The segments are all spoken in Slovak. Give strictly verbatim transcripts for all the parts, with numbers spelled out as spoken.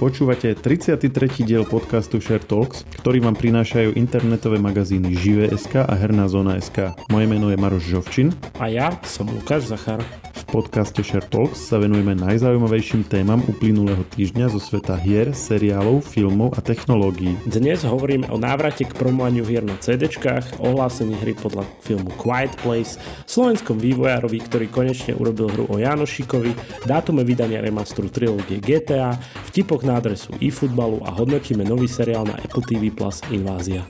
Počúvate tridsiaty tretí diel podcastu Share Talks, ktorý vám prinášajú internetové magazíny Živé.sk a HernáZóna.sk. Moje meno je Maroš Žovčin. A ja som Lukáš Zachár. V podcaste Share Talks sa venujeme najzaujímavejším témam uplynulého týždňa zo sveta hier, seriálov, filmov a technológií. Dnes hovoríme o návrate k promovaniu hier na CDčkách, ohlásení hry podľa filmu Quiet Place, slovenskom vývojárovi, ktorý konečne urobil hru o Jánošíkovi, dátume vydania remasteru trilógie gé té á, vtipoch na adresu eFootballu a hodnotíme nový seriál na Apple tí ví Plus Invázia.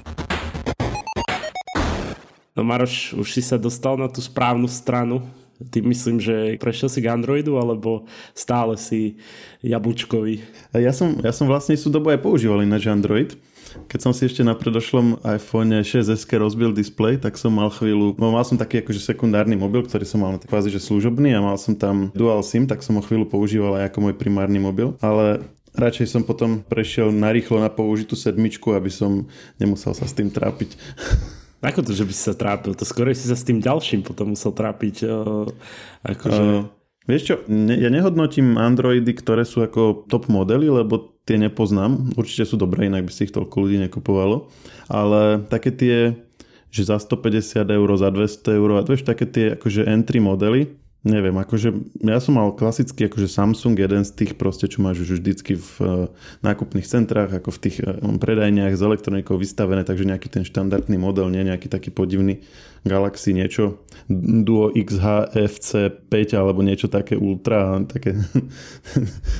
No Maroš, už si sa dostal na tú správnu stranu. Ty myslím, že prešiel si k Androidu, alebo stále si jablčkový? Ja som, ja som vlastne sú dobu aj používal ináč Android. Keď som si ešte na predošlom iPhone šesť es rozbil displej, tak som mal chvíľu, no mal som taký akože sekundárny mobil, ktorý som mal kvázi že služobný a mal som tam dual SIM, tak som ho chvíľu používal aj ako môj primárny mobil, ale radšej som potom prešiel narýchlo na použitú sedmičku, aby som nemusel sa s tým trápiť. Ako to, že by si sa trápil? To skôr si sa s tým ďalším potom musel trápiť. Akože... Uh, vieš čo, ne, ja nehodnotím Androidy, ktoré sú ako top modely, lebo tie nepoznám. Určite sú dobré, inak by si ich toľko ľudí nekupovalo. Ale také tie, že za stopäťdesiat eur, za dvesto eur, a vieš, také tie akože entry modely, neviem, akože ja som mal klasicky akože Samsung, jeden z tých proste, čo máš už vždycky v nákupných centrách, ako v tých predajniach s elektronikou vystavené, takže nejaký ten štandardný model, nie nejaký taký podivný Galaxy niečo, Duo iks há ef cé päť alebo niečo také ultra, také,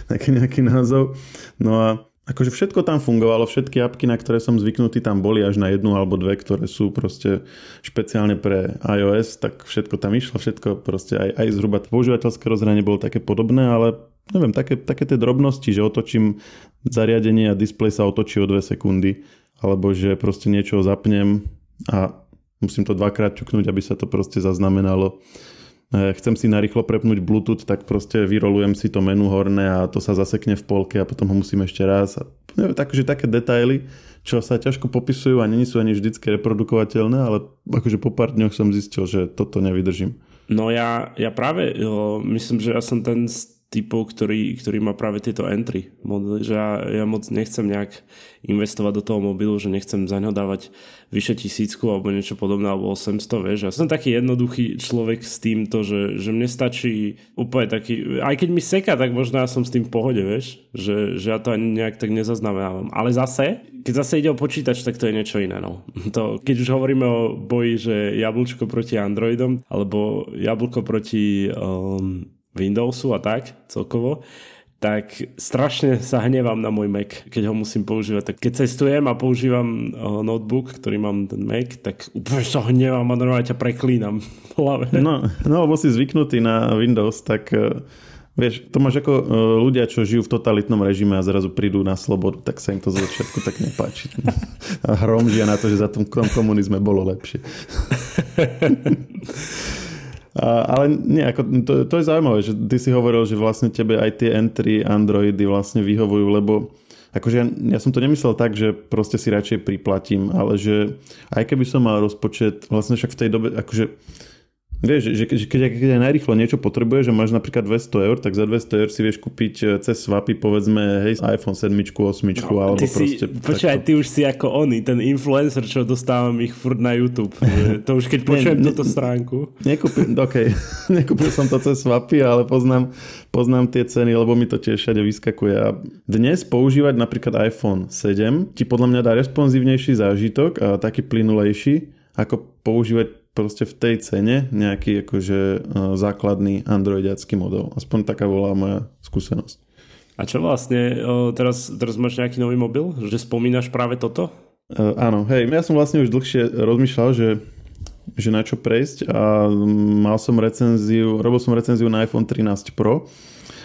také nejaký názov. No a akože všetko tam fungovalo, všetky apky, na ktoré som zvyknutý, tam boli až na jednu alebo dve, ktoré sú proste špeciálne pre iOS, tak všetko tam išlo, všetko proste aj, aj zhruba používateľské rozhranie bolo také podobné, ale neviem, také, také tie drobnosti, že otočím zariadenie a displej sa otočí o dve sekundy, alebo že proste niečo zapnem a musím to dvakrát ťuknúť, aby sa to proste zaznamenalo. Chcem si narýchlo prepnúť Bluetooth, tak proste vyrolujem si to menu horné a to sa zasekne v polke a potom ho musím ešte raz. Takže také detaily, čo sa ťažko popisujú a nie sú ani vždycky reprodukovateľné, ale akože po pár dňoch som zistil, že toto nevydržím. No ja, ja práve jo, myslím, že ja som ten z typov, ktorý, ktorý má práve tieto entry modely, že ja, ja moc nechcem nejak investovať do toho mobilu, že nechcem za ňo dávať vyše tisícku alebo niečo podobné, alebo osemsto, vieš. Ja som taký jednoduchý človek s týmto, že, že mne stačí úplne taký, aj keď mi seká, tak možno ja som s tým v pohode, vieš, že, že ja to ani nejak tak nezaznamenávam. Ale zase, keď zase ide o počítač, tak to je niečo iné, no. To, keď už hovoríme o boji, že jablčko proti Androidom, alebo jablko proti... Um, Windowsu a tak celkovo, tak strašne sa hnevam na môj Mac, keď ho musím používať. Tak keď cestujem a používam uh, notebook, ktorý mám ten Mac, tak úplne sa hnevam a normálne ťa preklínam v hlave. No, no, lebo si zvyknutý na Windows, tak uh, vieš, to máš ako uh, ľudia, čo žijú v totalitnom režime a zrazu prídu na slobodu, tak sa im to zo všetko tak nepáči. A hromžia na to, že za tom komunizme bolo lepšie. Ale nie, ako, to, to je zaujímavé, že ty si hovoril, že vlastne tebe aj tie entry Androidy vlastne vyhovujú, lebo akože ja, ja som to nemyslel tak, že proste si radšej priplatím, ale že aj keby som mal rozpočet, vlastne však v tej dobe, akože vieš, že keď, keď aj najrýchlo niečo potrebuješ, že máš napríklad dvesto eur, tak za dvesto eur si vieš kúpiť cez swapy, povedzme, hej, iPhone sedem, osem, no, alebo ty proste... Si, počúaj, ty už si ako oni, ten influencer, čo dostávam ich furt na YouTube. To už keď počujem ne, túto stránku. Nekúpil, okej, okay. Nekúpil som to cez swapy, ale poznám, poznám tie ceny, lebo mi to tiež všade vyskakuje. A dnes používať napríklad iPhone sedem ti podľa mňa dá responsívnejší zážitok a taký plynulejší, ako používať proste v tej cene nejaký akože základný androidiacký model. Aspoň taká bola moja skúsenosť. A čo vlastne, teraz, teraz máš nejaký nový mobil? Že spomínaš práve toto? Uh, áno, hej, ja som vlastne už dlhšie rozmýšľal, že, že na čo prejsť a mal som recenziu, robil som recenziu na iPhone trinásť Pro,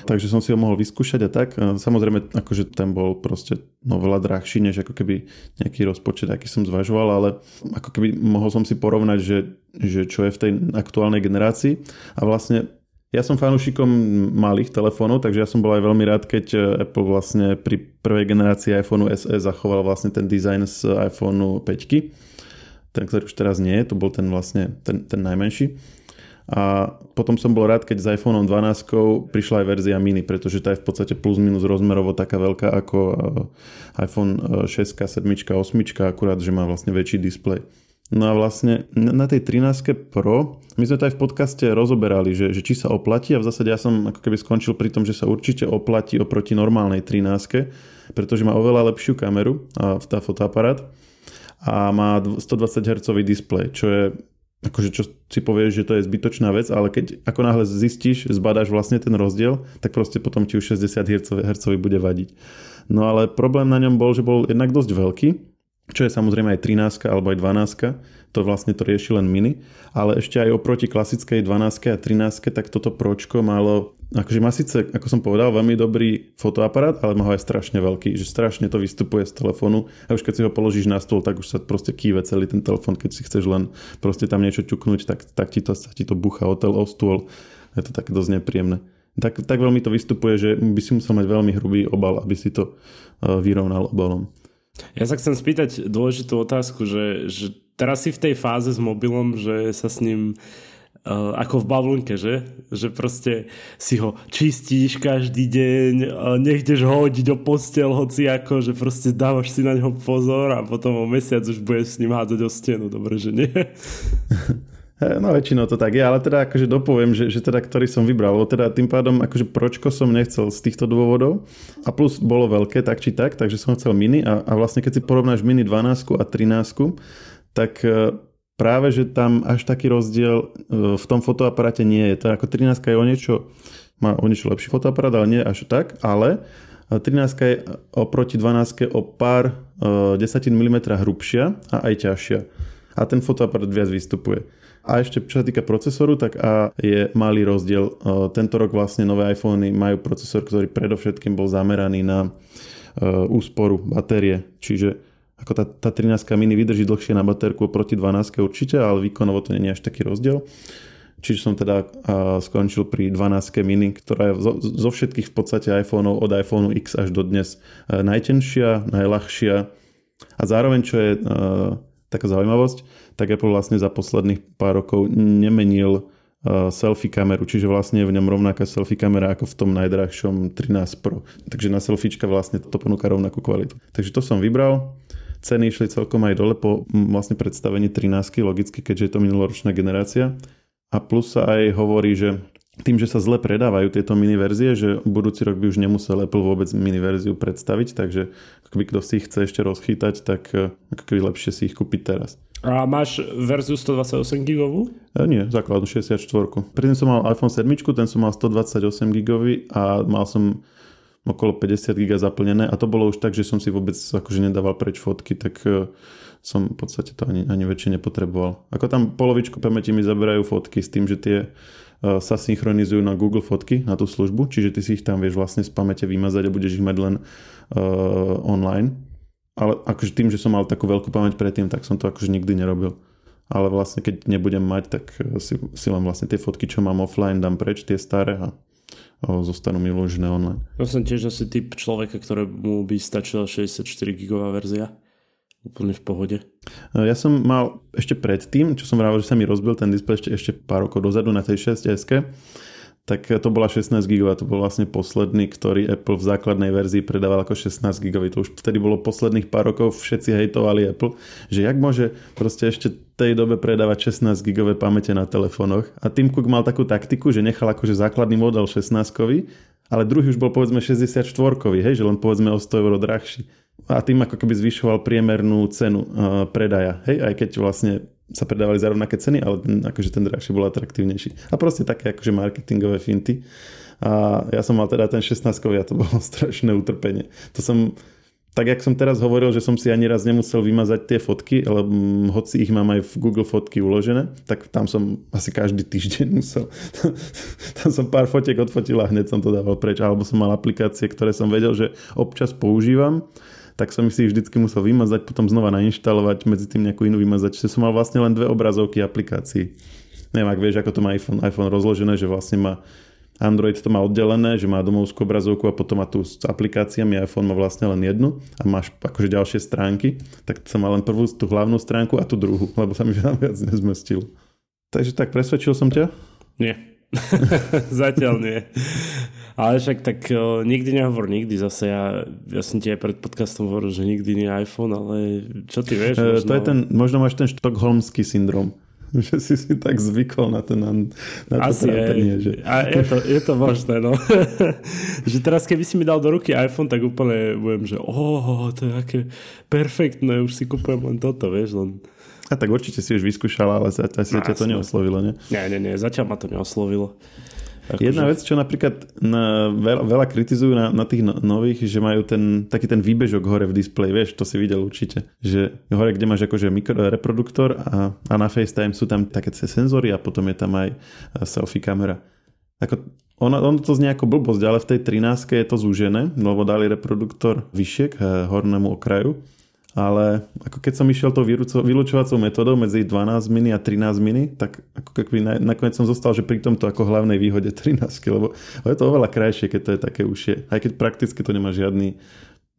takže som si ho mohol vyskúšať a tak. Samozrejme, akože ten bol proste no, veľa drahší, než ako keby nejaký rozpočet, aký som zvažoval, ale ako keby mohol som si porovnať, že, že čo je v tej aktuálnej generácii. A vlastne ja som fanúšikom malých telefónov, takže ja som bol aj veľmi rád, keď Apple vlastne pri prvej generácii iPhone es é zachoval vlastne ten dizajn z iPhone päť, ten, ktorý už teraz nie je, to bol ten vlastne ten, ten najmenší. A potom som bol rád, keď s iPhone dvanásť prišla aj verzia mini, pretože tá je v podstate plus minus rozmerovo taká veľká ako iPhone šesť, sedem, osem, akurát, že má vlastne väčší displej. No a vlastne na tej trinástke Pro, my sme to aj v podcaste rozoberali, že, že či sa oplatí, a v zásade ja som ako keby skončil pri tom, že sa určite oplatí oproti normálnej trinástke, pretože má oveľa lepšiu kameru a tá fotoaparát a má stodvadsať hertzov displej, čo je akože čo si povieš, že to je zbytočná vec, ale keď ako náhle zistíš, zbadáš vlastne ten rozdiel, tak proste potom ti už šesťdesiat hertzov bude vadiť. No ale problém na ňom bol, že bol jednak dosť veľký, čo je samozrejme aj trinástka alebo aj dvanástka, to vlastne to rieši len mini, ale ešte aj oproti klasickej dvanástke a trinástke, tak toto pročko malo, akože má síce, ako som povedal, veľmi dobrý fotoaparát, ale má ho aj strašne veľký, že strašne to vystupuje z telefónu a už keď si ho položíš na stôl, tak už sa proste kýve celý ten telefón, keď si chceš len proste tam niečo ťuknúť, tak, tak ti to, ti to bucha o, tel, o stôl, je to tak dosť nepríjemné. Tak, tak veľmi to vystupuje, že by si musel mať veľmi hrubý obal, aby si to vyrovnal obalom. Ja sa chcem spýtať dôležitú otázku, že, že teraz si v tej fáze s mobilom, že sa s ním uh, ako v bavlnke, že? Že proste si ho čistíš každý deň, uh, nechteš ho hodiť do posteľ hoci ako, že proste dávaš si na ňo pozor a potom o mesiac už budeš s ním hádzať o stenu, dobre, že nie? No väčšinou to tak je, ale teda akože dopoviem, že, že teda ktorý som vybral, lebo teda tým pádom akože pročko som nechcel z týchto dôvodov a plus bolo veľké tak či tak, takže som chcel mini a, a vlastne keď si porovnáš mini dvanásť a trinásť, tak práve, že tam až taký rozdiel v tom fotoaparáte nie je. Teda ako trinástka je o niečo, má o niečo lepší fotoaparát, ale nie až tak, ale trinástka je oproti dvanástke o pár desať milimetrov hrubšia a aj ťažšia. A ten fotoaparát viac vystupuje. A ešte čo sa týka procesoru, tak a je malý rozdiel. Tento rok vlastne nové iPhony majú procesor, ktorý predovšetkým bol zameraný na úsporu batérie. Čiže ako tá, tá trinástka mini vydrží dlhšie na baterku oproti dvanástke určite, ale výkonovo to nie je až taký rozdiel. Čiže som teda skončil pri dvanástke mini, ktorá je zo, zo všetkých v podstate iPhoneov od iPhone X až do dnes najtenšia, najľahšia. A zároveň, čo je taká zaujímavosť, tak Apple vlastne za posledných pár rokov nemenil uh, selfie kameru, čiže vlastne je v ňom rovnaká selfie kamera ako v tom najdrahšom trinásť Pro. Takže na selfiečka vlastne to ponúka rovnakú kvalitu. Takže to som vybral. Ceny išli celkom aj dole po vlastne predstavení trinásť, logicky, keďže je to minuloročná generácia. A plus sa aj hovorí, že tým, že sa zle predávajú tieto mini verzie, že budúci rok by už nemusel Apple vôbec mini verziu predstaviť, takže keby kto si ich chce ešte rozchýtať, tak ako keby lepšie si ich kúpiť teraz. A máš verziu stodvadsaťosem gigovú? E, nie, základnú šesťdesiatštyri. Predtým som mal iPhone sedem, ten som mal stodvadsaťosem gigový a mal som okolo päťdesiat giga zaplnené a to bolo už tak, že som si vôbec akože nedával preč fotky, tak som v podstate to ani, ani väčšie nepotreboval. Ako tam polovičku pamäti mi zaberajú fotky s tým, že tie sa synchronizujú na Google fotky, na tú službu, čiže ty si ich tam vieš vlastne z pamäte vymazať a budeš ich mať len uh, online. Ale akože tým, že som mal takú veľkú pamäť predtým, tak som to akože nikdy nerobil. Ale vlastne keď nebudem mať, tak si, si len vlastne tie fotky, čo mám offline, dám preč, tie staré a oh, zostanú mi vložené online. Ja som tiež asi typ človeka, ktorému by stačila šesťdesiatštyri gigová verzia. Úplne v pohode. Ja som mal ešte predtým, čo som vravel, že sa mi rozbil ten displej ešte, ešte pár rokov dozadu na tej šesť es-ke, tak to bola šestnásť gigová, to bol vlastne posledný, ktorý Apple v základnej verzii predával ako šestnásť gigový. To už vtedy bolo posledných pár rokov, všetci hejtovali Apple, že jak môže proste ešte v tej dobe predávať šestnásť gigové pamäte na telefónoch. A Tim Cook mal takú taktiku, že nechal akože základný model šestnásť kový, ale druhý už bol povedzme šesťdesiatštyri kový, hej, že len povedzme o sto eur drahší. A tým ako keby zvyšoval priemernú cenu uh, predaja, hej, aj keď vlastne sa predávali za rovnaké ceny, ale ten, akože ten drahší bol atraktívnejší. A proste také akože marketingové finty. A ja som mal teda ten šestnásť kový a to bolo strašné utrpenie. To som, tak jak som teraz hovoril, že som si ani raz nemusel vymazať tie fotky, ale hm, hoci ich mám aj v Google fotky uložené, tak tam som asi každý týždeň musel. Tam som pár fotiek odfotil a hneď som to dával preč. Alebo som mal aplikácie, ktoré som vedel, že občas používam, tak som si ich vždycky musel vymazať, potom znova nainštalovať, medzi tým nejakú inú vymazať. Čiže som mal vlastne len dve obrazovky aplikácií. Neviem, ak vieš, ako to má iPhone, iPhone rozložené, že vlastne má Android to má oddelené, že má domovskú obrazovku a potom má tu s aplikáciami, iPhone má vlastne len jednu a máš akože ďalšie stránky, tak som mal len prvú tú hlavnú stránku a tú druhú, lebo sa mi tam viac nezmestil. Takže tak, presvedčil som ťa? Nie. Zatiaľ nie. Ale však tak o, nikdy nehovor, nikdy zase. Ja, ja som ti aj pred podcastom hovoril, že nikdy nie iPhone, ale čo ty vieš? E, možno... To je ten, možno máš ten štokholmský syndrom. Že si si tak zvykol na to, na, na to asi trápenie. Je, že... a je, to, je to možné, no. Že teraz, keby si mi dal do ruky iPhone, tak úplne budem, že oh, to je aké perfektné, už si kupujem len toto, vieš, len... A tak určite si už vyskúšala, ale asi ťa to neoslovilo, ne? Nie, nie, nie, zatiaľ ma to neoslovilo. Ako Jedna že... vec, čo napríklad na, veľa, veľa kritizujú na, na tých nových, že majú ten, taký ten výbežok hore v displeji, vieš, to si videl určite, že hore, kde máš akože mikro, reproduktor a, a na FaceTime sú tam také senzory a potom je tam aj selfie kamera. Ako, ono, ono to znie ako blbosť, ale v tej trinástke je to zúžené, lebo dali reproduktor vyššie k hornému okraju. Ale ako keď som išiel tou vylúčovacou metódou medzi dvanásť mini a trinásť mini, tak ako keby na, nakoniec som zostal, že pri tomto ako hlavnej výhode trinásť, lebo je to oveľa krajšie, keď to je také užšie. Aj keď prakticky to nemá žiadny,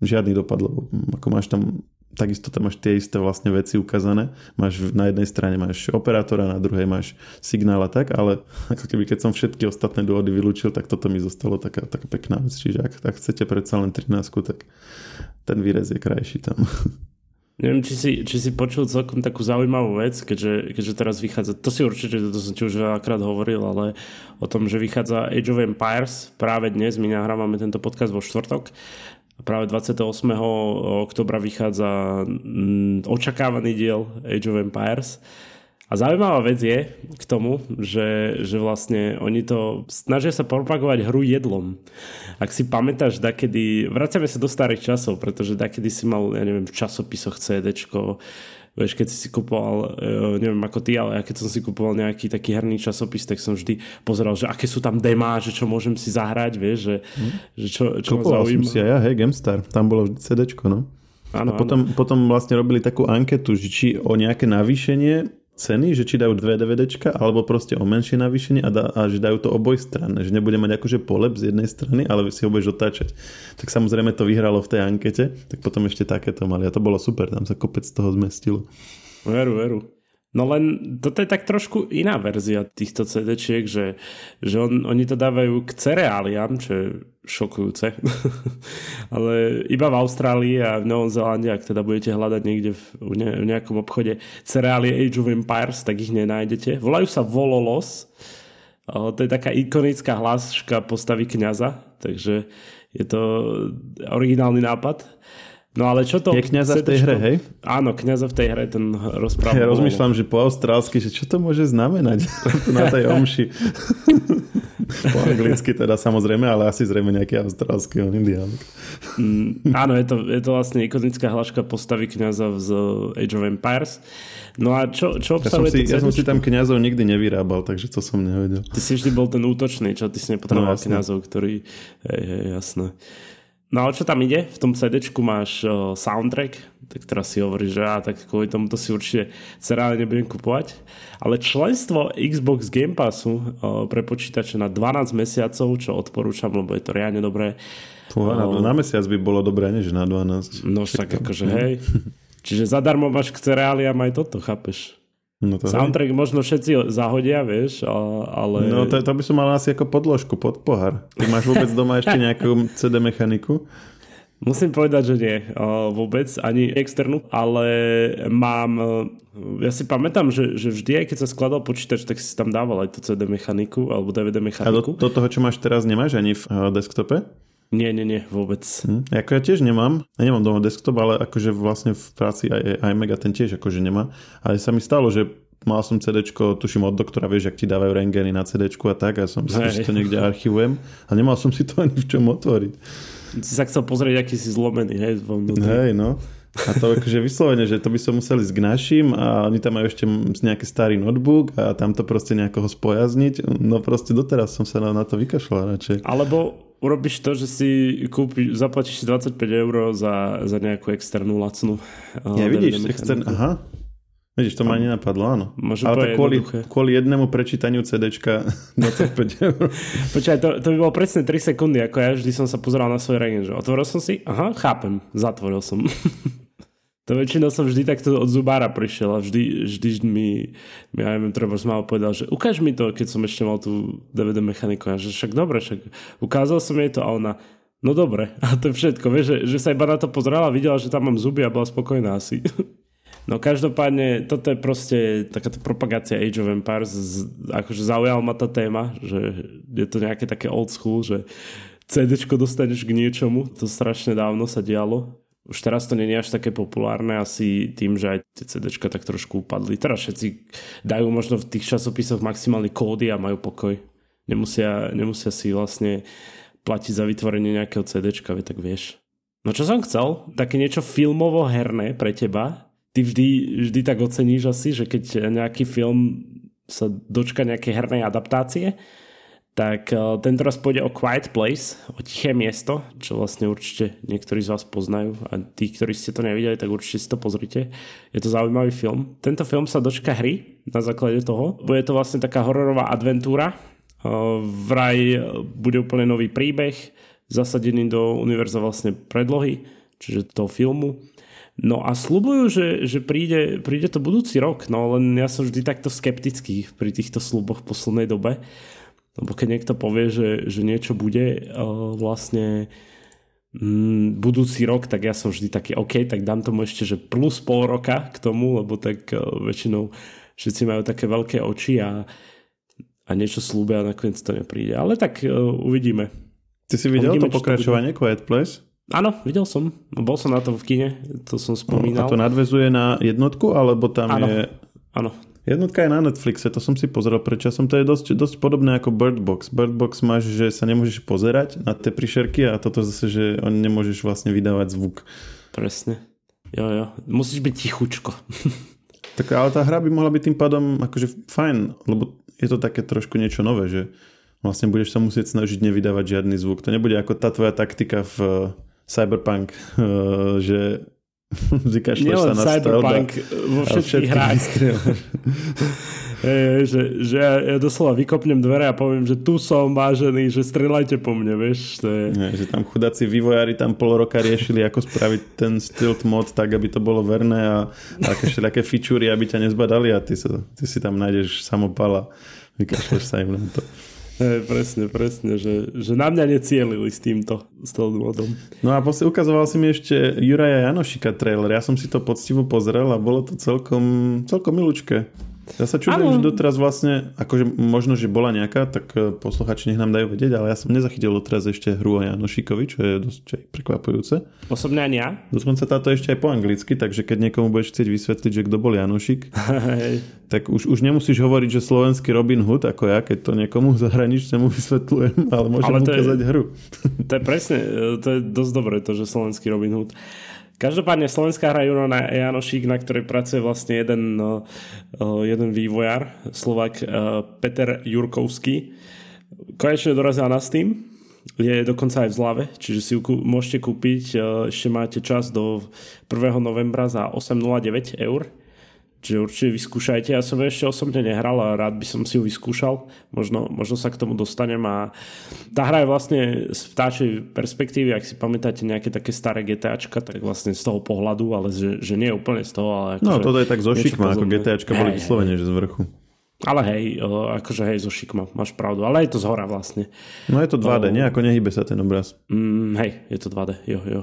žiadny dopad, lebo ako máš tam, takisto tam máš tie isté vlastne veci ukázané. Máš na jednej strane máš operátora, na druhej máš signál a tak, ale ako keby keď som všetky ostatné dôvody vylúčil, tak toto mi zostalo taká, taká pekná vec. Čiže ak, ak chcete predsa len trinásť, tak ten výrez je krajší tam. Neviem, či si, či si počul celkom takú zaujímavú vec, keďže, keďže teraz vychádza, to si určite, to som ti už veľakrát hovoril, ale o tom, že vychádza Age of Empires práve dnes, my nahrávame tento podcast vo štvrtok, práve dvadsiateho ôsmeho októbra vychádza mm, očakávaný diel Age of Empires. A zaujímavá vec je k tomu, že, že vlastne oni to snažia sa propagovať hru jedlom. Ak si pamätáš, dakedy, vraciame sa do starých časov, pretože dakedy si mal, ja neviem, v časopisoch cé déčko, vieš, keď si si kupoval, neviem ako ty, ale ja keď som si kupoval nejaký taký herný časopis, tak som vždy pozeral, že aké sú tam demá, že čo môžem si zahrať, vieš, že, hm. že čo, čo ma zaujíma. Kupoval som si aj ja, hej, GameStar, tam bolo vždy cé déčko, no. Áno, a potom, potom vlastne robili takú anketu, že či o nejaké navýšenie ceny, že či dajú dve DVDčka, alebo proste o menšie navýšenie a, da, a že dajú to obojstranné, že nebude mať akože polep z jednej strany, ale si ho budeš otáčať. Tak samozrejme to vyhralo v tej ankete, tak potom ešte takéto mali a to bolo super, tam sa kopec z toho zmestilo. Veru, veru. No len toto je tak trošku iná verzia týchto cé déčiek, že, že on, oni to dávajú k cereáliám, čo je šokujúce. Ale iba v Austrálii a v Novom Zélande, ak teda budete hľadať niekde v, ne, v nejakom obchode cereálie Age of Empires, tak ich nenájdete. Volajú sa Vololos. To je taká ikonická hláška postavy kňaza, takže je to originálny nápad. No ale čo to... Je kňaza v tej hre, hej? Áno, kňaza v tej hre, ten rozpráva. Ja rozmýšľam, že po austrálsky, že čo to môže znamenať na tej omši. Po anglicky teda samozrejme, ale asi zrejme nejaký austrálsky indián. Mm, áno, je to, je to vlastne ikonická hláška postavy kňaza z Age of Empires. No a čo, čo obsahuje... Ja som si, ja som si tam kňazov nikdy nevyrábal, takže to som nevedel. Ty si vždy bol ten útočný, čo ty si nepotreboval no, kňazov, ktorý... Hej, hej, jasné. No a čo tam ide? V tom cé déčku máš uh, soundtrack, tak teraz si hovoríš, že á, tak kvôli tomuto si určite cerále nebudem kupovať. Ale členstvo Xbox Game Passu uh, pre počítače na dvanásť mesiacov, čo odporúčam, lebo je to reálne dobré. Pôra, uh, na mesiac by bolo dobré, než na dvanásť. No však akože hej. Čiže zadarmo máš k cereáliám aj toto, chápeš? No to soundtrack hej. Možno všetci zahodia, vieš, ale... No to, to by som mal asi ako podložku, pod pohár. Ty máš vôbec doma ešte nejakú cé dé mechaniku? Musím povedať, že nie. Vôbec, ani externú. Ale mám... Ja si pamätám, že, že vždy, aj keď sa skladal počítač, tak si tam dával aj tú cé dé mechaniku, alebo dé vé dé mechaniku. A do, do toho, čo máš teraz, nemáš ani v desktope? Nie, nie, nie, vôbec. Hm. Ako ja tiež nemám, ja nemám doma desktop, ale akože vlastne v práci aj, aj Mega ten tiež akože nemá. Ale sa mi stalo, že mal som cé déčko, tuším od doktora, vieš, ak ti dávajú rengény na cé déčku a tak, a som si že to niekde archivujem a nemal som si to ani v čom otvoriť. Si sa chcel pozrieť, aký si zlomený, hej? Hej, no. A to akože vyslovene, že to by som musel ísť k našim a oni tam majú ešte nejaký starý notebook a tam to proste nejako ho spojazniť. No proste doteraz som sa na, na to vykašľal radšej. Alebo urobíš to, že si kúpi, zaplatíš si dvadsaťpäť eur za, za nejakú externú lacnú. Ja vidíš, externú, aha. Vidíš, to ma ani napadlo, áno. Môžu ale to kvôli, kvôli jednému prečítaniu cé déčka dvadsaťpäť eur. Počkaj, to, to by bolo presne tri sekundy, ako ja vždy som sa pozeral na svoj rengen, že otvoril som si, aha, chápem, zatvoril som. To väčšinou som vždy takto od zubára prišiel a vždy, vždy mi, ja neviem, treba som mal povedal, že ukáž mi to, keď som ešte mal tú dé vé dé mechaniku. A že však dobre, však ukázal som jej to a ona, no dobre, a to je všetko. Vieš, že, že sa iba na to pozerala, videla, že tam mám zuby a bola spokojná asi. No každopádne, toto je proste takáto propagácia Age of Empires, akože zaujala ma tá téma, že je to nejaké také old school, že cédečko dostaneš k niečomu, to strašne dávno sa dialo. Už teraz to nie je až také populárne asi tým, že aj tie cédečka tak trošku upadli. Teraz všetci dajú možno v tých časopisoch maximálne kódy a majú pokoj. Nemusia, nemusia si vlastne platiť za vytvorenie nejakého cédečka, vie, tak vieš. No čo som chcel? Také niečo filmovo-herné pre teba. Ty vždy, vždy tak oceníš asi, že keď nejaký film sa dočka nejakej hernej adaptácie, tak tento raz pôjde o Quiet Place, o tiché miesto, čo vlastne určite niektorí z vás poznajú a tí, ktorí ste to nevideli, tak určite si to pozrite. Je to zaujímavý film. Tento film sa dočka hry na základe toho. Bude to vlastne taká hororová adventúra. Vraj bude úplne nový príbeh, zasadený do univerza vlastne predlohy, čiže toho filmu. No a sľubujú, že, že príde, príde to budúci rok, no len ja som vždy takto skeptický pri týchto sľuboch v poslednej dobe. Lebo keď niekto povie, že, že niečo bude uh, vlastne mm, budúci rok, tak ja som vždy taký OK, tak dám tomu ešte, že plus pol roka k tomu, lebo tak uh, väčšinou všetci majú také veľké oči a, a niečo slúbia a nakoniec to nepríde. Ale tak uh, uvidíme. Ty si videl uvidíme, to pokračovanie Quiet Place? Áno, videl som. Bol som na to v kine, to som spomínal. A to nadväzuje na jednotku, alebo tam áno. je... Áno, áno. Jednotka je na Netflixe, to som si pozrel pred časom. To je dosť, dosť podobné ako Bird Box. Bird Box máš, že sa nemôžeš pozerať na tie príšerky a toto zase, že nemôžeš vlastne vydávať zvuk. Presne. Jo, jo. Musíš byť tichučko. Tak, ale tá hra by mohla byť tým pádom akože fajn, lebo je to také trošku niečo nové, že vlastne budeš sa musieť snažiť nevydávať žiadny zvuk. To nebude ako tá tvoja taktika v Cyberpunk, že... Vykašľaš sa na Cyberpunk vo všetkých hrách. Hey, že, že ja, ja doslova vykopnem dvere a poviem, že tu som vážený, že strieľajte po mne, vieš. To je... Ne, že tam chudáci vývojári tam pol roka riešili, ako spraviť ten stealth mod tak, aby to bolo verné a, a všelijaké fičúry, aby ťa nezbadali a ty, sa, ty si tam nájdeš samopala. Vykašľaš sa im na to. Hey, presne, presne, že, že na mňa necielili s týmto, s tou dôvodom. No a posl- ukazoval si mi ešte Juraja Jánošíka trailer, ja som si to poctivo pozrel a bolo to celkom, celkom milučké. Ja sa čudujem, že doteraz vlastne, akože možno, že bola nejaká, tak posluchači nech nám dajú vedieť, ale ja som nezachytil doteraz ešte hru o Jánošíkovi, čo je dosť prekvapujúce. Osobne ani ja. Dokonca táto ešte aj po anglicky, takže keď niekomu budeš chcieť vysvetliť, že kto bol Jánošík, tak už, už nemusíš hovoriť, že slovenský Robin Hood, ako ja, keď to niekomu zahraničnému vysvetľujem, ale môžem ale ukázať je, hru. To je presne, to je dosť dobré to, že slovenský Robin Hood. Každopádne slovenská hra Jánošík, na ktorej pracuje vlastne jeden, jeden vývojár, Slovák Peter Jurkovský. Konečne dorazila na Steam, je dokonca aj v zľave, čiže si ju môžete kúpiť, ešte máte čas do prvého novembra za osem celých nula deväť eur. Čiže určite vyskúšajte, ja som ešte osobne nehral a rád by som si ju vyskúšal, možno, možno sa k tomu dostanem. A tá hra je vlastne z vtáčej perspektívy, ak si pamätáte nejaké také staré GTAčka, tak vlastne z toho pohľadu, ale že, že nie je úplne z toho. Ale ako no toto je tak zo šikma, ako GTAčka hej, boli vyslovene, že z vrchu. Ale hej, akože hej, zo šikma, máš pravdu, ale je to z hora vlastne. No je to dva dé, nie? Ako nehybe sa ten obraz. Mm, hej, je to dva dé, jo, jo.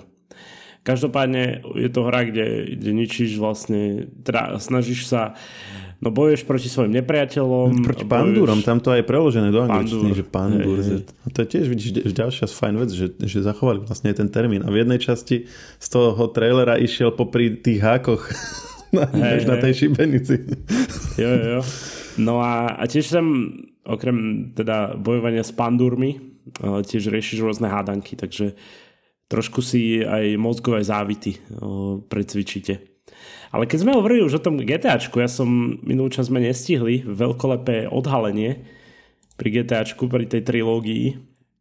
Každopádne je to hra, kde, kde ničíš vlastne, teda snažíš sa, no bojuješ proti svojim nepriateľom. Proti pandúrom, tam to aj preložené do angličtiny, že pandúr. Hey, hey. A to je tiež vidíš ďalšia fajn vec, že, že zachovali vlastne ten termín. A v jednej časti z toho trailera išiel popri tých hákoch na, hey, na tej hey. šibenici. Jo, jo. No a, a tiež tam, okrem teda bojovania s pandúrmi, tiež riešiš rôzne hádanky, takže trošku si aj mozgové závity o, precvičíte. Ale keď sme hovorili už o tom GTAčku, ja som minulú čas sme nestihli veľkolepé odhalenie pri GTAčku, pri tej trilógii,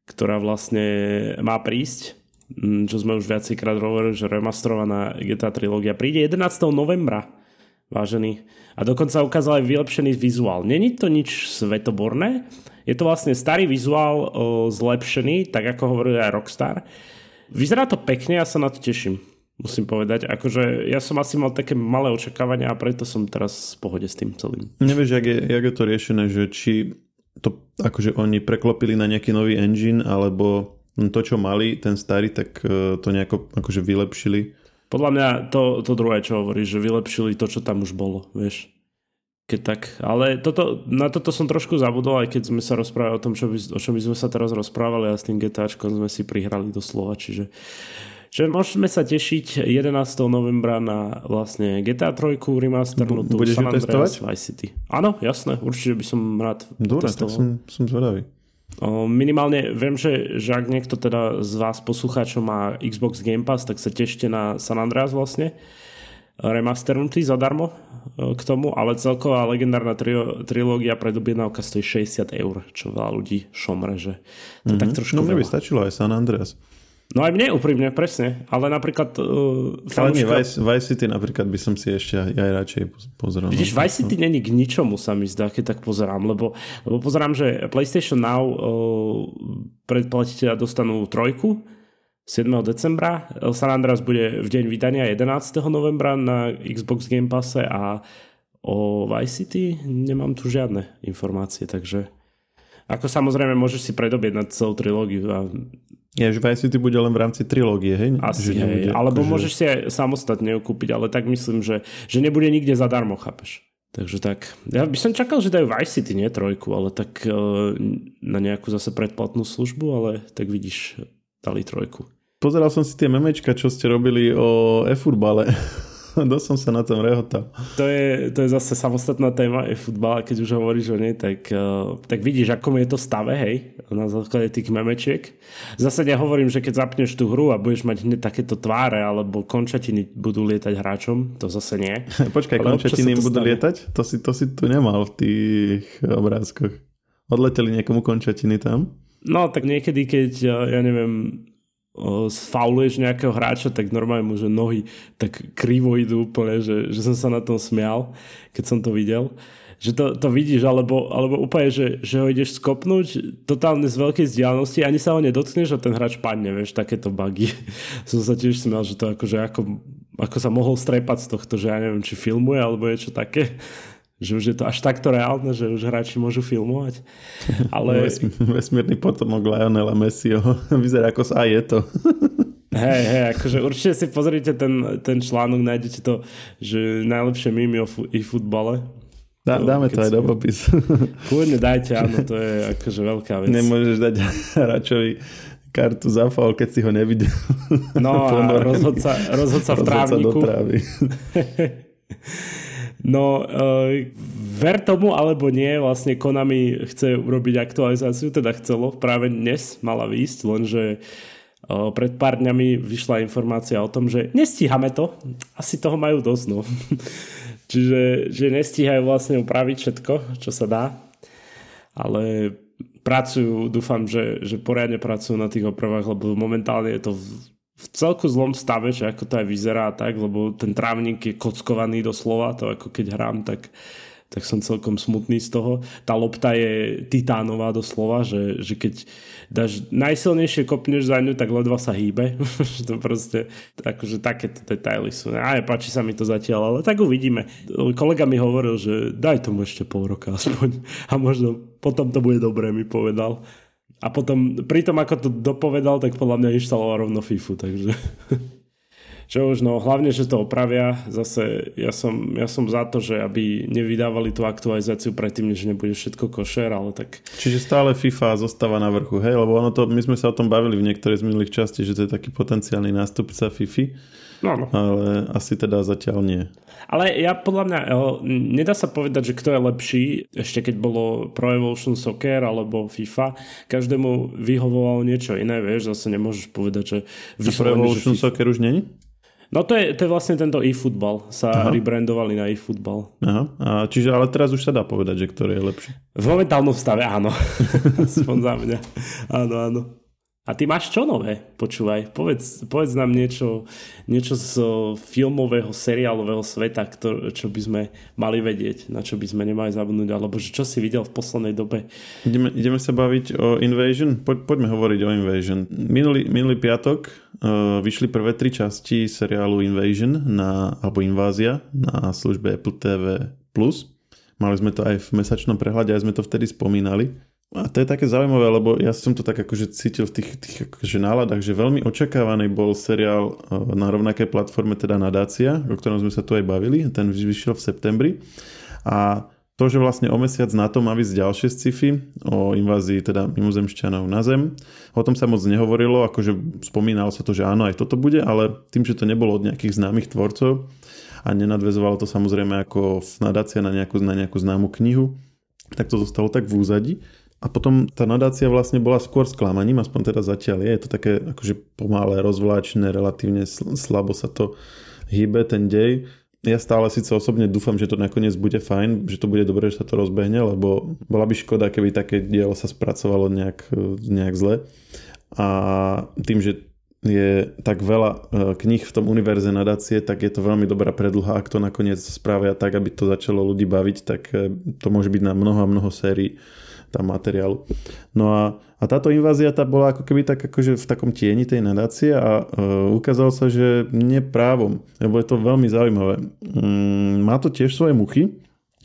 ktorá vlastne má prísť, čo sme už viacejkrát hovorili, že remastrovaná gé té á trilógia príde jedenásteho novembra, vážený. A dokonca ukázal aj vylepšený vizuál. Není to nič svetoborné, je to vlastne starý vizuál o, zlepšený, tak ako hovoril aj Rockstar. Vyzerá to pekne, ja sa na to teším. musím povedať. Akože ja som asi mal také malé očakávania a preto som teraz v pohode s tým celým. Nevieš, jak je, jak je to riešené, že či to akože oni preklopili na nejaký nový engine, alebo to, čo mali, ten starý, tak to nejako akože vylepšili. Podľa mňa to, to druhé, čo hovoríš, že vylepšili to, čo tam už bolo, vieš. Keď tak, ale toto, na toto som trošku zabudol, aj keď sme sa rozprávali o tom, čo by, o čom by sme sa teraz rozprávali, a s tým GTAčkom sme si prihrali doslova, čiže že môžeme sa tešiť jedenásteho novembra na vlastne G T A tri remasternutú San Andreas Vice City. Áno, jasné, určite by som rád Dobre, testoval. Dobre, tak som, som zvedavý. Minimálne viem, že, že ak niekto teda z vás poslucháčov má Xbox Game Pass, tak sa tešte na San Andreas vlastne remasternutý zadarmo k tomu, ale celková legendárna trio, trilógia predobjednávka stojí šesťdesiat eur, čo veľa ľudí šomre, že to mm-hmm. tak trošku no, veľa. No mne by stačilo aj San Andreas. No aj mne úprimne, presne, ale napríklad uh, fanúška... Vice, Vice City napríklad by som si ešte aj, aj radšej pozeral. Vidíš, Vice City není k ničomu, sa mi zdá, keď tak pozerám, lebo, lebo pozerám, že PlayStation Now uh, predplatiteľa dostanú trojku siedmeho decembra, San Andreas bude v deň vydania jedenásteho novembra na Xbox Game Passe a o Vice City nemám tu žiadne informácie, takže ako samozrejme môžeš si predobjednať celú trilógiu a ja, že Vice City bude len v rámci trilógie, hej? Asi, že nebude, hej. Alebo akože... môžeš si aj samostatne ju kúpiť, ale tak myslím, že, že nebude nikde zadarmo, chápeš? Takže tak. Ja by som čakal, že dajú Vice City, nie trojku, ale tak e, na nejakú zase predplatnú službu, ale tak vidíš, dali trojku. Pozeral som si tie memečka, čo ste robili o eFootballe. Dosť som sa na tom rehotal. To je, to je zase samostatná téma eFootball, a keď už hovoríš o nej, tak, tak vidíš, akom je to stave, hej, na základe tých memečiek. Zase nehovorím, že keď zapneš tú hru a budeš mať hneď takéto tváre, alebo končatiny budú lietať hráčom, to zase nie. Počkaj, ale končatiny budú stane. Lietať? To si, to si tu nemal v tých obrázkoch. Odleteli niekomu končatiny tam? No, tak niekedy, keď, ja neviem... sfauluješ nejakého hráča, tak normálne mu, že nohy tak krivo idú úplne, že, že som sa na tom smial, keď som to videl, že to, to vidíš, alebo, alebo úplne, že, že ho ideš skopnúť totálne z veľkej vzdialenosti, ani sa ho nedotkneš a ten hráč padne, vieš, takéto bugy. Som sa tiež smial, že to akože ako, ako sa mohol strepať z tohto, že ja neviem, či filmuje, alebo niečo také, že už je to až takto reálne, že už hráči môžu filmovať. Ale... Vesmírny potomok Lionela Messiho. Vyzerá ako sa aj je to. Hej, hej, akože určite si pozrite ten, ten článok, nájdete to, že najlepšie mýmy o fu- i futbale. Dá, dáme to aj si... do popisu. Kľudne dajte, áno, to je akože veľká vec. Nemôžeš dať hráčovi kartu za faul, keď si ho nevidel. No a rozhodca, rozhodca v trávniku. Rozhodca do trávy. No, e, ver tomu alebo nie, vlastne Konami chce urobiť aktualizáciu, teda chcelo, práve dnes mala výjsť, lenže e, pred pár dňami vyšla informácia o tom, že nestíhame to, asi toho majú dosť, no. Čiže že nestíhajú vlastne upraviť všetko, čo sa dá, ale pracujú, dúfam, že, že poriadne pracujú na tých opravách, lebo momentálne je to... V, v celku zlom stave, že ako to aj vyzerá tak, lebo ten trávnik je kockovaný doslova, to ako keď hrám, tak, tak som celkom smutný z toho. Tá lopta je titánová doslova, že, že keď dáš najsilnejšie kopneš za ňu, tak ledva sa hýbe. To proste, akože takéto detaily sú. A nepáči sa mi to zatiaľ, ale tak uvidíme. Kolega mi hovoril, že daj tomu ešte pol roka aspoň a možno potom to bude dobré, mi povedal. A potom, pri tom ako to dopovedal, tak podľa mňa inštaloval rovno FIFU, takže... Čo už, no hlavne, že to opravia. Zase ja som, ja som za to, že aby nevydávali tú aktualizáciu predtým, než nebude všetko košer, ale tak... Čiže stále FIFA zostáva na vrchu, hej? Lebo ono to, my sme sa o tom bavili v niektorej z minulých častí, že to je taký potenciálny nástupca FIFA. No, no. Ale asi teda zatiaľ nie. Ale ja podľa mňa, nedá sa povedať, že kto je lepší, ešte keď bolo Pro Evolution Soccer alebo FIFA, každému vyhovovalo niečo iné, vieš, zase nemôžeš povedať, že... Pro Evolution Soccer už nie je? No to je, to je vlastne tento eFootball. Sa Aha. rebrandovali na eFootball. Aha. A čiže, ale teraz už sa dá povedať, že ktorý je lepší. V momentálnom stave áno. Aspoň za mňa. Áno, áno. A ty máš čo nové? Počúvaj, povedz, povedz nám niečo, niečo z filmového, seriálového sveta, ktor- čo by sme mali vedieť, na čo by sme nemali zabudnúť, alebo čo si videl v poslednej dobe. Ideme, ideme sa baviť o Invasion? Po, poďme hovoriť o Invasion. Minulý, minulý piatok uh, vyšli prvé tri časti seriálu Invasion na, alebo Invázia na službe Apple té vé Plus. Mali sme to aj v mesačnom prehľade, aj sme to vtedy spomínali. A to je také zaujímavé, lebo ja som to tak akože cítil v tých, tých akože náladách, že veľmi očakávaný bol seriál na rovnakej platforme, teda Nadácia, o ktorom sme sa tu aj bavili, ten vyšiel v septembri. A to, že vlastne o mesiac na to má ísť ďalšie sci-fi o invázii teda mimozemšťanov na Zem. O tom sa moc nehovorilo, akože spomínalo sa to, že áno, aj toto bude, ale tým, že to nebolo od nejakých známych tvorcov a nenadväzovalo to samozrejme ako Nadácia na nejakú, na nejakú známu knihu, tak to zostalo tak v úzadi. A potom tá nadácia vlastne bola skôr sklamaním, aspoň teda zatiaľ je. Je to také akože pomalé, rozvláčené, relatívne slabo sa to hýbe ten dej. Ja stále síce osobne dúfam, že to nakoniec bude fajn, že to bude dobré, že sa to rozbehne, lebo bola by škoda, keby také dielo sa spracovalo nejak, nejak zle. A tým, že je tak veľa kníh v tom univerze nadácie, tak je to veľmi dobrá predlha. Ak to nakoniec spravia tak, aby to začalo ľudí baviť, tak to môže byť na mnoho a mnoho sérií tam materiálu. No a, a táto invázia tá bola ako keby tak akože v takom tieni tej nadácie a e, ukázalo sa, že neprávom, lebo je to veľmi zaujímavé. Mm, má to tiež svoje muchy,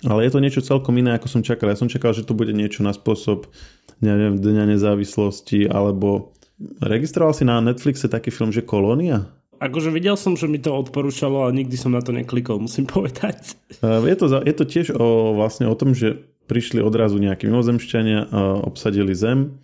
ale je to niečo celkom iné, ako som čakal. Ja som čakal, že to bude niečo na spôsob neviem, Dňa nezávislosti, alebo registroval si na Netflixe taký film, že Kolónia? Akože videl som, že mi to odporúčalo a nikdy som na to neklikol, musím povedať. E, je, to, je to tiež o, vlastne o tom, že prišli odrazu nejakí mimozemšťania, obsadili Zem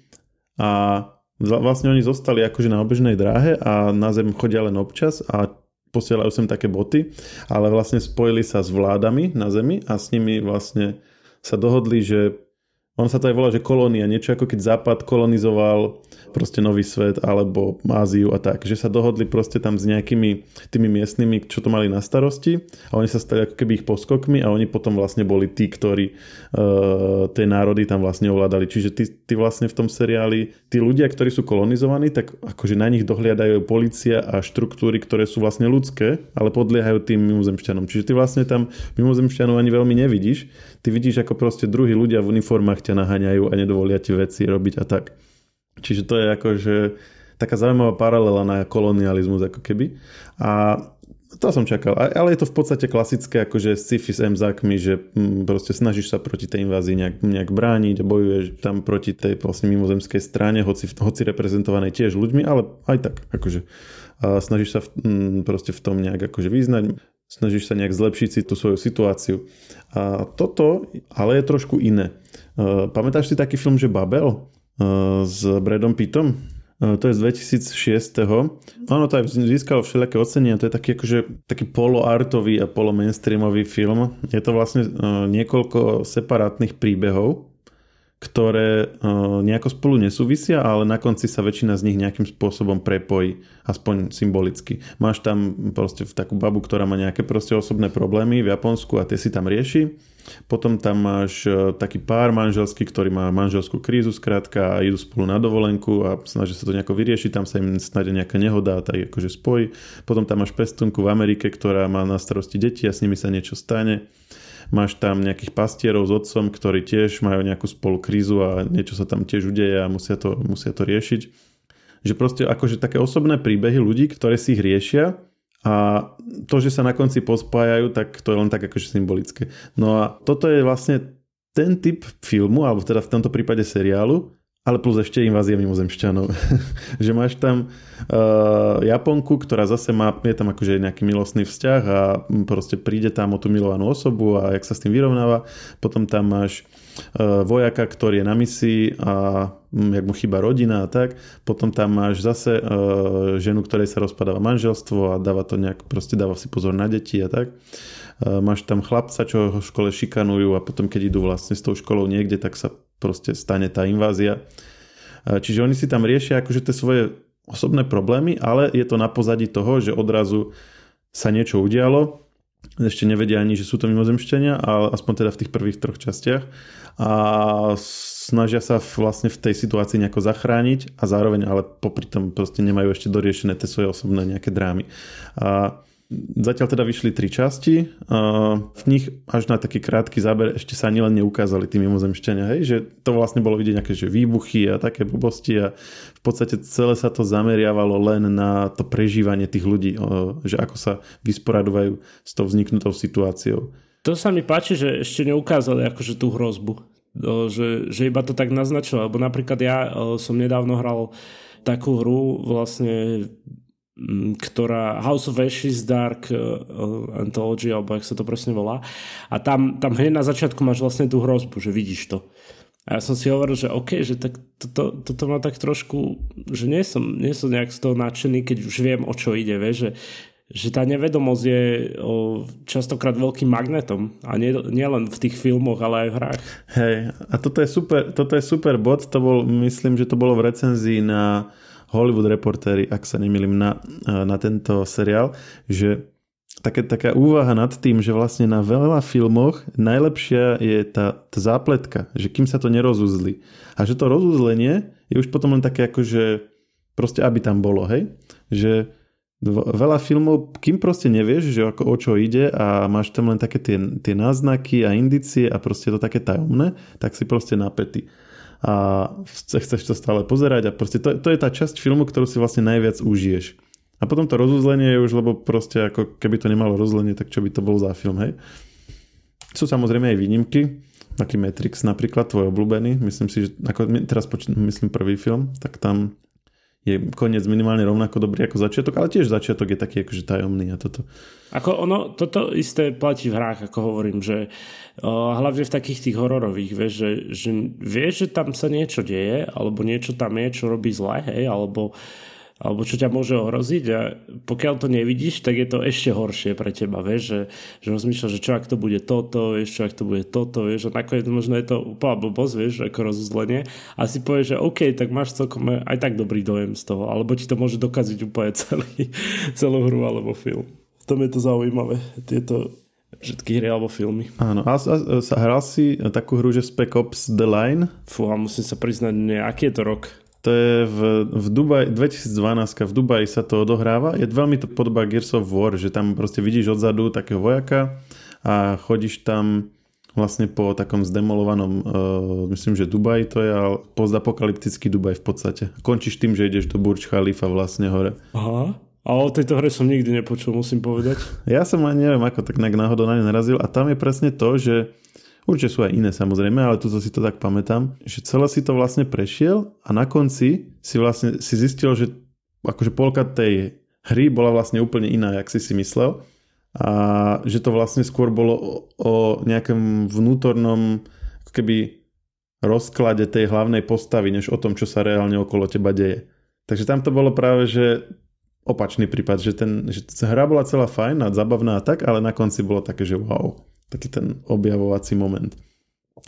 a vlastne oni zostali akože na obežnej dráhe a na Zem chodia len občas a posielajú sem také boty, ale vlastne spojili sa s vládami na Zemi a s nimi vlastne sa dohodli, že on sa to aj volá, že kolónia, niečo ako keď Západ kolonizoval proste Nový svet alebo Áziu a tak, že sa dohodli proste tam s nejakými tými miestnymi, čo to mali na starosti a oni sa stali ako keby ich poskokmi a oni potom vlastne boli tí, ktorí uh, tie národy tam vlastne ovládali. Čiže tí, tí vlastne v tom seriáli, tí ľudia, ktorí sú kolonizovaní, tak akože na nich dohliadajú polícia a štruktúry, ktoré sú vlastne ľudské, ale podliehajú tým mimozemšťanom. Čiže ty vlastne tam mimozemšťanov ani veľmi nevidíš. Ty vidíš ako proste druhí ľudia v uniformách ťa naháňajú a nedovolia ti veci robiť a tak. Čiže to je akože taká zaujímavá paralela na kolonializmus ako keby. A to som čakal. Ale je to v podstate klasické akože sci-fi s emzákmi, že proste snažíš sa proti tej invázii nejak, nejak brániť, bojuješ tam proti tej vlastne mimozemskej strane, hoci, hoci reprezentovanej tiež ľuďmi, ale aj tak akože a snažíš sa v, proste v tom nejak akože vyznať. Snažíš sa nejak zlepšiť si tú svoju situáciu. A toto, ale je trošku iné. Uh, pamätáš si taký film, že Babel uh, s Bradom Pittom? Uh, to je z dvetisícšesť. Ono to aj získalo všelijaké ocenia. To je taký, akože, taký poloartový a polomainstreamový film. Je to vlastne uh, niekoľko separátnych príbehov, ktoré uh, nejako spolu nesúvisia, ale na konci sa väčšina z nich nejakým spôsobom prepojí, aspoň symbolicky. Máš tam proste takú babu, ktorá má nejaké proste osobné problémy v Japonsku a tie si tam rieši. Potom tam máš taký pár manželský, ktorý má manželskú krízu skrátka a idú spolu na dovolenku a snažia sa to nejako vyriešiť, tam sa im snáde nejaká nehoda a tak akože spojí. Potom tam máš pestunku v Amerike, ktorá má na starosti deti a s nimi sa niečo stane. Máš tam nejakých pastierov s otcom, ktorí tiež majú nejakú spolu krízu a niečo sa tam tiež udeje a musia to, musia to riešiť. Že proste akože také osobné príbehy ľudí, ktoré si ich riešia. A to, že sa na konci pospájajú, tak to je len tak akože symbolické. No a toto je vlastne ten typ filmu, alebo teda v tomto prípade seriálu, ale plus ešte invázia mimozemšťanov. Že máš tam uh, Japonku, ktorá zase má, je tam akože nejaký milostný vzťah a proste príde tam o tú milovanú osobu a jak sa s tým vyrovnáva. Potom tam máš uh, vojaka, ktorý je na misii a jak mu chýba rodina a tak. Potom tam máš zase e, ženu, ktorej sa rozpadáva manželstvo a dáva to nejak, proste dáva si pozor na deti a tak. E, máš tam chlapca, čo ho v škole šikanujú a potom keď idú vlastne s tou školou niekde, tak sa proste stane tá invázia. E, čiže oni si tam riešia akože tie svoje osobné problémy, ale je to na pozadí toho, že odrazu sa niečo udialo ešte nevedia ani, že sú to mimozemšťania, ale aspoň teda v tých prvých troch častiach, a snažia sa vlastne v tej situácii nejako zachrániť a zároveň ale popri tom proste nemajú ešte doriešené tie svoje osobné nejaké drámy. A zatiaľ teda vyšli tri časti, v nich až na taký krátky záber ešte sa ani len neukázali tí mimozemšťania, hej? Že to vlastne bolo vidieť nejaké že výbuchy a také blbosti a v podstate celé sa to zameriavalo len na to prežívanie tých ľudí, že ako sa vysporadovajú s tou vzniknutou situáciou. To sa mi páči, že ešte neukázali akože tú hrozbu, že, že iba to tak naznačilo, lebo napríklad ja som nedávno hral takú hru vlastne, ktorá House of Ashes, Dark Anthology, alebo jak sa to presne volá, a tam, tam hneď na začiatku máš vlastne tú hrozbu, že vidíš to, a ja som si hovoril, že ok, že tak toto, toto má tak trošku, že nie som, nie som nejak z toho nadšený, keď už viem, o čo ide, vieš, že, že tá nevedomosť je častokrát veľkým magnetom, a nie, nie len v tých filmoch, ale aj v hrách. Hej, a toto je super, toto je super bod, to bol, myslím, že to bolo v recenzii na Hollywood Reportéry, ak sa nemýlim, na, na tento seriál, že také, taká úvaha nad tým, že vlastne na veľa filmoch najlepšia je tá, tá zápletka, že kým sa to nerozuzli. A že to rozuzlenie je už potom len také ako, že proste aby tam bolo, hej? Že veľa filmov, kým proste nevieš, že ako, o čo ide, a máš tam len také tie, tie náznaky a indície a proste to také tajomné, tak si proste napätý. A chceš to stále pozerať a proste to, to je tá časť filmu, ktorú si vlastne najviac užiješ. A potom to rozuzlenie je už, lebo proste ako keby to nemalo rozuzlenie, tak čo by to bol za film, hej? Sú samozrejme aj výnimky, taký Matrix napríklad, tvoj obľúbený, myslím si, že ako teraz počítam, myslím prvý film, tak tam je koniec minimálne rovnako dobrý ako začiatok, ale tiež začiatok je taký akože tajomný a toto. Ako ono, toto isté platí v hrách, ako hovorím, že uh, hlavne v takých tých hororových, vieš, že, že vieš, že tam sa niečo deje, alebo niečo tam je, čo robí zle, hej, alebo, alebo čo ťa môže ohroziť, a pokiaľ to nevidíš, tak je to ešte horšie pre teba, vieš, že, že rozmýšľaš, že čo ak to bude toto, vieš, čo ak to bude toto, vieš, a nakoniec možno je to úplná blbosť, vieš, ako rozuzlenie, a si povieš, že OK, tak máš celkom aj tak dobrý dojem z toho, alebo ti to môže dokaziť úplne celý, celú hru alebo film. V tom je to zaujímavé, tieto všetky hry alebo filmy. Áno, a, a, a hral si takú hru, že Spec Ops The Line? Fú, a musím sa priznať, nie, aký je to rok? To je v, v Dubaji, dvetisícdvanásť v Dubaji sa to odohráva. Je veľmi to podobá Gears of War, že tam proste vidíš odzadu takého vojaka a chodíš tam vlastne po takom zdemolovanom, uh, myslím, že Dubaj to je, ale postapokalyptický Dubaj v podstate. Končíš tým, že ideš do Burj Khalifa vlastne hore. Aha, a o tejto hre som nikdy nepočul, musím povedať. Ja som ani neviem ako, tak náhodou na ne narazil, a tam je presne to, že určite sú aj iné samozrejme, ale tu si to tak pamätám, že celé si to vlastne prešiel a na konci si vlastne si zistil, že akože polka tej hry bola vlastne úplne iná, jak si si myslel, a že to vlastne skôr bolo o, o nejakom vnútornom keby rozklade tej hlavnej postavy, než o tom, čo sa reálne okolo teba deje. Takže tam to bolo práve, že opačný prípad, že, ten, že hra bola celá fajn a zabavná a tak, ale na konci bolo také, že wow. Taký ten objavovací moment.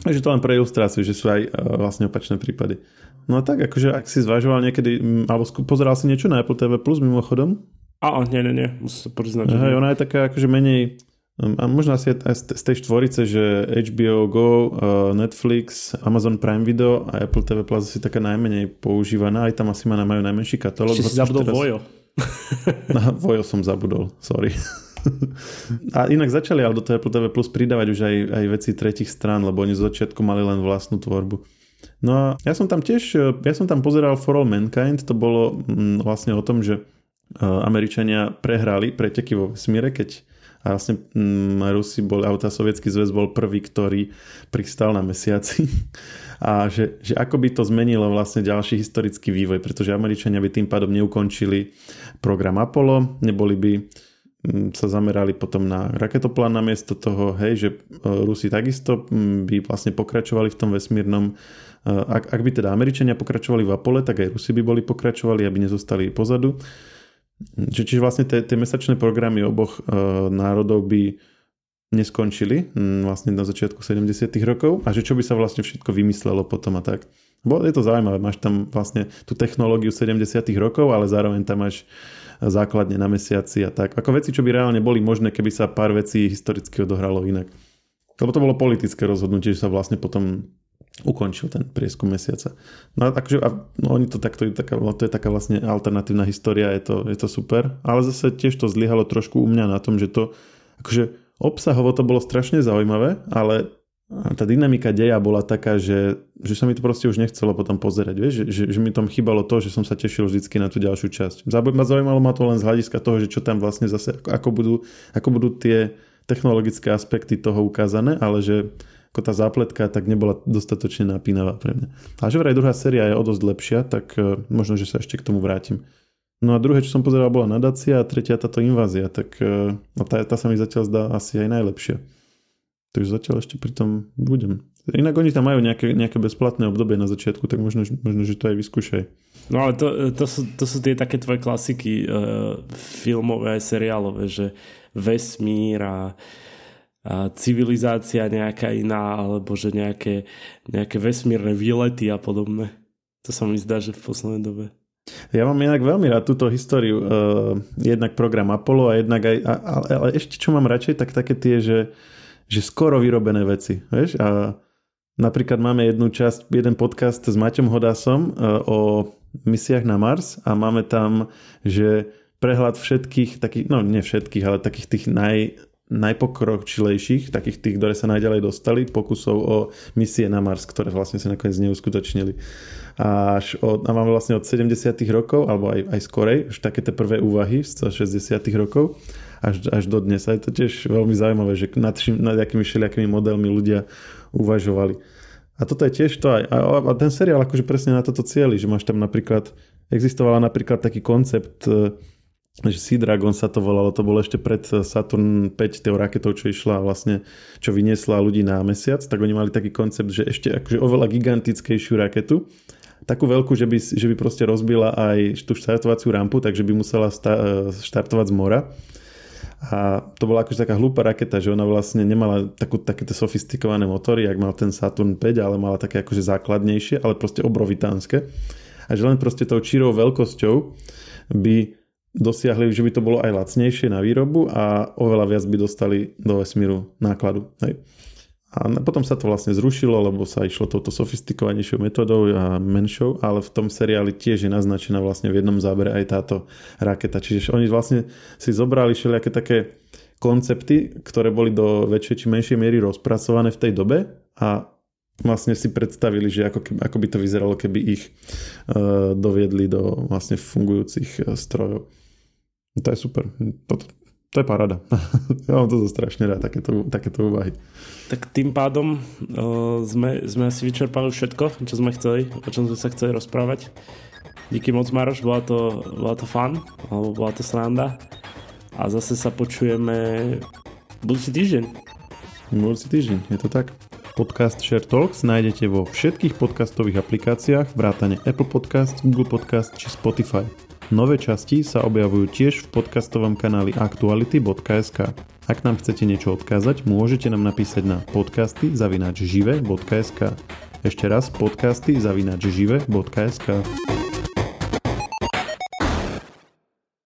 Takže to len pre ilustráciu, že sú aj vlastne opačné prípady. No a tak, akože ak si zvažoval niekedy, alebo pozeral si niečo na Apple tí ví Plus mimochodom? Áno, nie, nie, nie, musím sa priznať. Aha, ona je taká akože menej, a možno asi z tej štvorice, že há bé ó Go, Netflix, Amazon Prime Video a Apple tí ví Plus asi taká najmenej používaná, aj tam asi majú najmenší katalóg. Ešte si zabudol teraz... Vojo. No, Vojo som zabudol, sorry. A inak začali ale do toho Apple tí ví Plus pridávať už aj, aj veci tretích strán, lebo oni z začiatku mali len vlastnú tvorbu. No a ja som tam tiež, ja som tam pozeral For All Mankind, to bolo vlastne o tom, že Američania prehrali preteky vo vesmíre, keď a vlastne Rusi boli, alebo tá sovietský zväz bol prvý, ktorý pristal na mesiaci, a že, že ako by to zmenilo vlastne ďalší historický vývoj, pretože Američania by tým pádom neukončili program Apollo, neboli by sa zamerali potom na raketoplán namiesto toho, hej, že Rusi takisto by vlastne pokračovali v tom vesmírnom, ak, ak by teda Američania pokračovali v Apollo, tak aj Rusi by boli pokračovali, aby nezostali pozadu. Čiže vlastne tie mesačné programy oboch národov by neskončili vlastne na začiatku sedemdesiatych rokov, a že čo by sa vlastne všetko vymyslelo potom a tak. Bo je to zaujímavé, máš tam vlastne tú technológiu sedemdesiatych rokov, ale zároveň tam máš základne na mesiaci a tak. Ako veci, čo by reálne boli možné, keby sa pár vecí historicky odohralo inak. Lebo to bolo politické rozhodnutie, že sa vlastne potom ukončil ten prieskum mesiaca. No, takže, a, no oni to takto, to je taká vlastne alternatívna história, je to, je to super, ale zase tiež to zlyhalo trošku u mňa na tom, že to akože obsahovo to bolo strašne zaujímavé, ale tá dynamika deja bola taká, že, že sa mi to proste už nechcelo potom pozerať, vieš? Že, že, že mi tam chýbalo to, že som sa tešil vždycky na tú ďalšiu časť. Zaujímalo ma to len z hľadiska toho, že čo tam vlastne zase, ako, ako, budú, ako budú tie technologické aspekty toho ukázané, ale že ako tá zápletka tak nebola dostatočne napínavá pre mňa. A že vraj druhá séria je o dosť lepšia, tak možno, že sa ešte k tomu vrátim. No a druhé, čo som pozeral, bola Nadácia a tretia táto Invázia, tak no tá, tá sa mi zatiaľ zdá asi aj najlepšia. Takže zatiaľ ešte pri tom budem. Inak oni tam majú nejaké, nejaké bezplatné obdobie na začiatku, tak možno, možno že to aj vyskúšaj. No ale to, to, sú, to sú tie také tvoje klasiky uh, filmové aj seriálové, že vesmír a a civilizácia nejaká iná, alebo že nejaké, nejaké vesmírne výlety a podobné. To sa mi zdá, že v poslednej dobe. Ja mám inak veľmi rád túto históriu. Uh, jednak program Apollo a jednak aj... A, ale, ale ešte čo mám radšej, tak také tie, že, že skoro vyrobené veci. Vieš? A napríklad máme jednu časť, jeden podcast s Maťom Hodasom uh, o misiách na Mars a máme tam, že prehľad všetkých takých, no nie všetkých, ale takých tých naj... najpokročilejších, takých tých, ktoré sa najďalej dostali, pokusov o misie na Mars, ktoré vlastne sa nakoniec neuskutočnili. Až od, a máme vlastne od sedemdesiatych rokov, alebo aj, aj skorej, už také tie prvé úvahy z šesťdesiatych rokov, až, až do dnes. A je to tiež veľmi zaujímavé, že nad, nad akými všelijakými modelmi ľudia uvažovali. A toto je tiež to aj. A, a ten seriál akože presne na toto cieli, že máš tam napríklad, existovala napríklad taký koncept, že Sea Dragon sa to volalo, to bolo ešte pred Saturn päť, tou raketou, čo išla vlastne, čo vyniesla ľudí na mesiac, tak oni mali taký koncept, že ešte akože oveľa gigantickejšiu raketu, takú veľkú, že by, že by proste rozbila aj tú štartovaciu rampu, takže by musela sta- štartovať z mora. A to bola akože taká hlúpa raketa, že ona vlastne nemala takú, takéto sofistikované motory, jak mal ten Saturn päť, ale mala také akože základnejšie, ale proste obrovitánske. A že len proste tou čírou veľkosťou by dosiahli, že by to bolo aj lacnejšie na výrobu a oveľa viac by dostali do vesmíru nákladu. Hej. A potom sa to vlastne zrušilo, lebo sa išlo touto sofistikovanejšou metodou a menšou, ale v tom seriáli tiež je naznačená vlastne v jednom zábere aj táto raketa. Čiže oni vlastne si zobrali všelijaké také koncepty, ktoré boli do väčšej či menšej miery rozpracované v tej dobe a vlastne si predstavili, že ako, keby, ako by to vyzeralo, keby ich uh, doviedli do vlastne fungujúcich uh, strojov. To je super. To, to je paráda. Ja mám to strašne rád, takéto, takéto úvahy. Tak tým pádom uh, sme, sme asi vyčerpali všetko, čo sme chceli, o čom sme sa chceli rozprávať. Díky moc, Maroš, bola to, bola to fun, alebo bola to sranda. A zase sa počujeme budúci týždeň. Budúci týždeň, je to tak. Podcast Share Talks nájdete vo všetkých podcastových aplikáciách vrátane Apple Podcast, Google Podcast či Spotify. Nové časti sa objavujú tiež v podcastovom kanáli aktuality bodka es ká. Ak nám chcete niečo odkázať, môžete nám napísať na podcasty zavináč živé bodka es ká. Ešte raz podcasty zavináč živé bodka es ká.